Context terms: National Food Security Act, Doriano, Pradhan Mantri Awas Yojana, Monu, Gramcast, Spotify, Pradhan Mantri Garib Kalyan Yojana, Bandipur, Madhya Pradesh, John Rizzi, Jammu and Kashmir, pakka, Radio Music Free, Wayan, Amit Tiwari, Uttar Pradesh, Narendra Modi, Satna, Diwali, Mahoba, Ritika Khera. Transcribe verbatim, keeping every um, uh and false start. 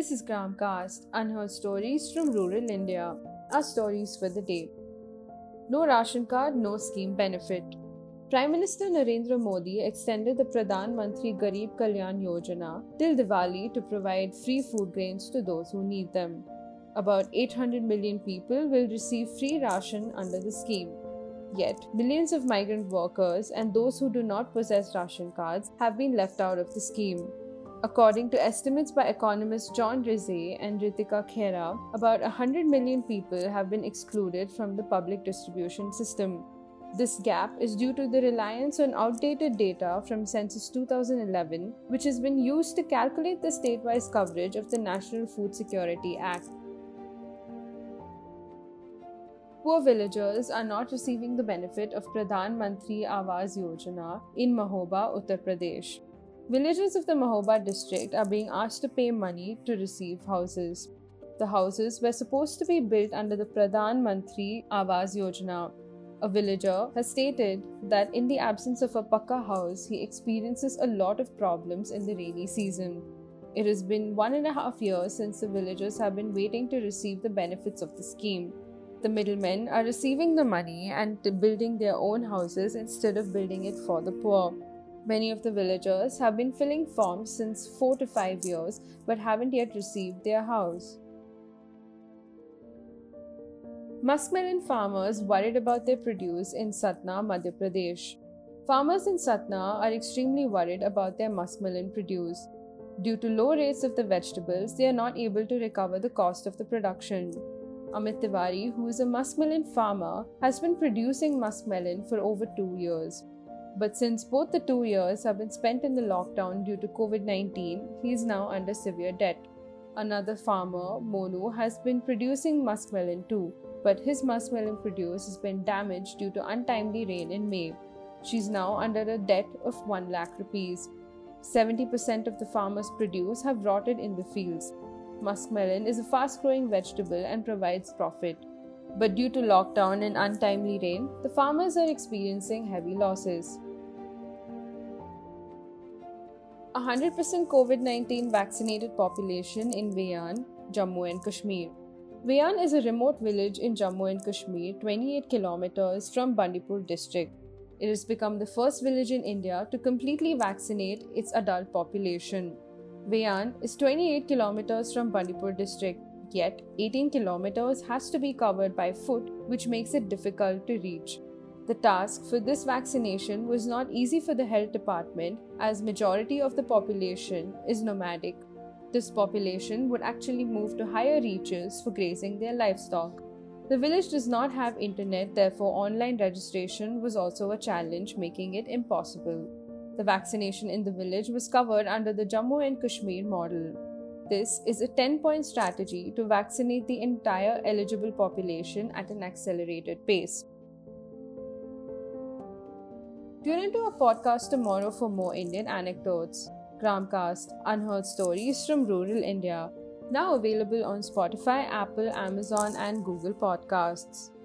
This is Gramcast, unheard stories from rural India. Our stories for the day. No ration card, no scheme benefit. Prime Minister Narendra Modi extended the Pradhan Mantri Garib Kalyan Yojana till Diwali to provide free food grains to those who need them. About eight hundred million people will receive free ration under the scheme. Yet, millions of migrant workers and those who do not possess ration cards have been left out of the scheme. According to estimates by economists John Rizzi and Ritika Khera, about one hundred million people have been excluded from the public distribution system. This gap is due to the reliance on outdated data from Census two thousand eleven, which has been used to calculate the statewise coverage of the National Food Security Act. Poor villagers are not receiving the benefit of Pradhan Mantri Awas Yojana in Mahoba, Uttar Pradesh. Villagers of the Mahoba district are being asked to pay money to receive houses. The houses were supposed to be built under the Pradhan Mantri Awas Yojana. A villager has stated that in the absence of a pakka house, he experiences a lot of problems in the rainy season. It has been one and a half years since the villagers have been waiting to receive the benefits of the scheme. The middlemen are receiving the money and building their own houses instead of building it for the poor. Many of the villagers have been filling forms since four to five years but haven't yet received their house. Muskmelon farmers worried about their produce in Satna, Madhya Pradesh. Farmers in Satna are extremely worried about their muskmelon produce. Due to low rates of the vegetables, they are not able to recover the cost of the production. Amit Tiwari, who is a muskmelon farmer, has been producing muskmelon for over two years. But since both the two years have been spent in the lockdown due to covid nineteen, he is now under severe debt. Another farmer, Monu, has been producing muskmelon too, but his muskmelon produce has been damaged due to untimely rain in May. She is now under a debt of one lakh rupees. seventy percent of the farmer's produce have rotted in the fields. Muskmelon is a fast-growing vegetable and provides profit. But due to lockdown and untimely rain, the farmers are experiencing heavy losses. A one hundred percent covid nineteen vaccinated population in Wayan, Jammu and Kashmir. Wayan is a remote village in Jammu and Kashmir, twenty-eight kilometers from Bandipur district. It has become the first village in India to completely vaccinate its adult population. Wayan is twenty-eight kilometers from Bandipur district. Yet, eighteen kilometers has to be covered by foot, which makes it difficult to reach. The task for this vaccination was not easy for the health department, as majority of the population is nomadic. This population would actually move to higher reaches for grazing their livestock. The village does not have internet, therefore online registration was also a challenge, making it impossible. The vaccination in the village was covered under the Jammu and Kashmir model. This is a ten-point strategy to vaccinate the entire eligible population at an accelerated pace. Tune into our podcast tomorrow for more Indian anecdotes. Gramcast, unheard stories from rural India. Now available on Spotify, Apple, Amazon and Google Podcasts.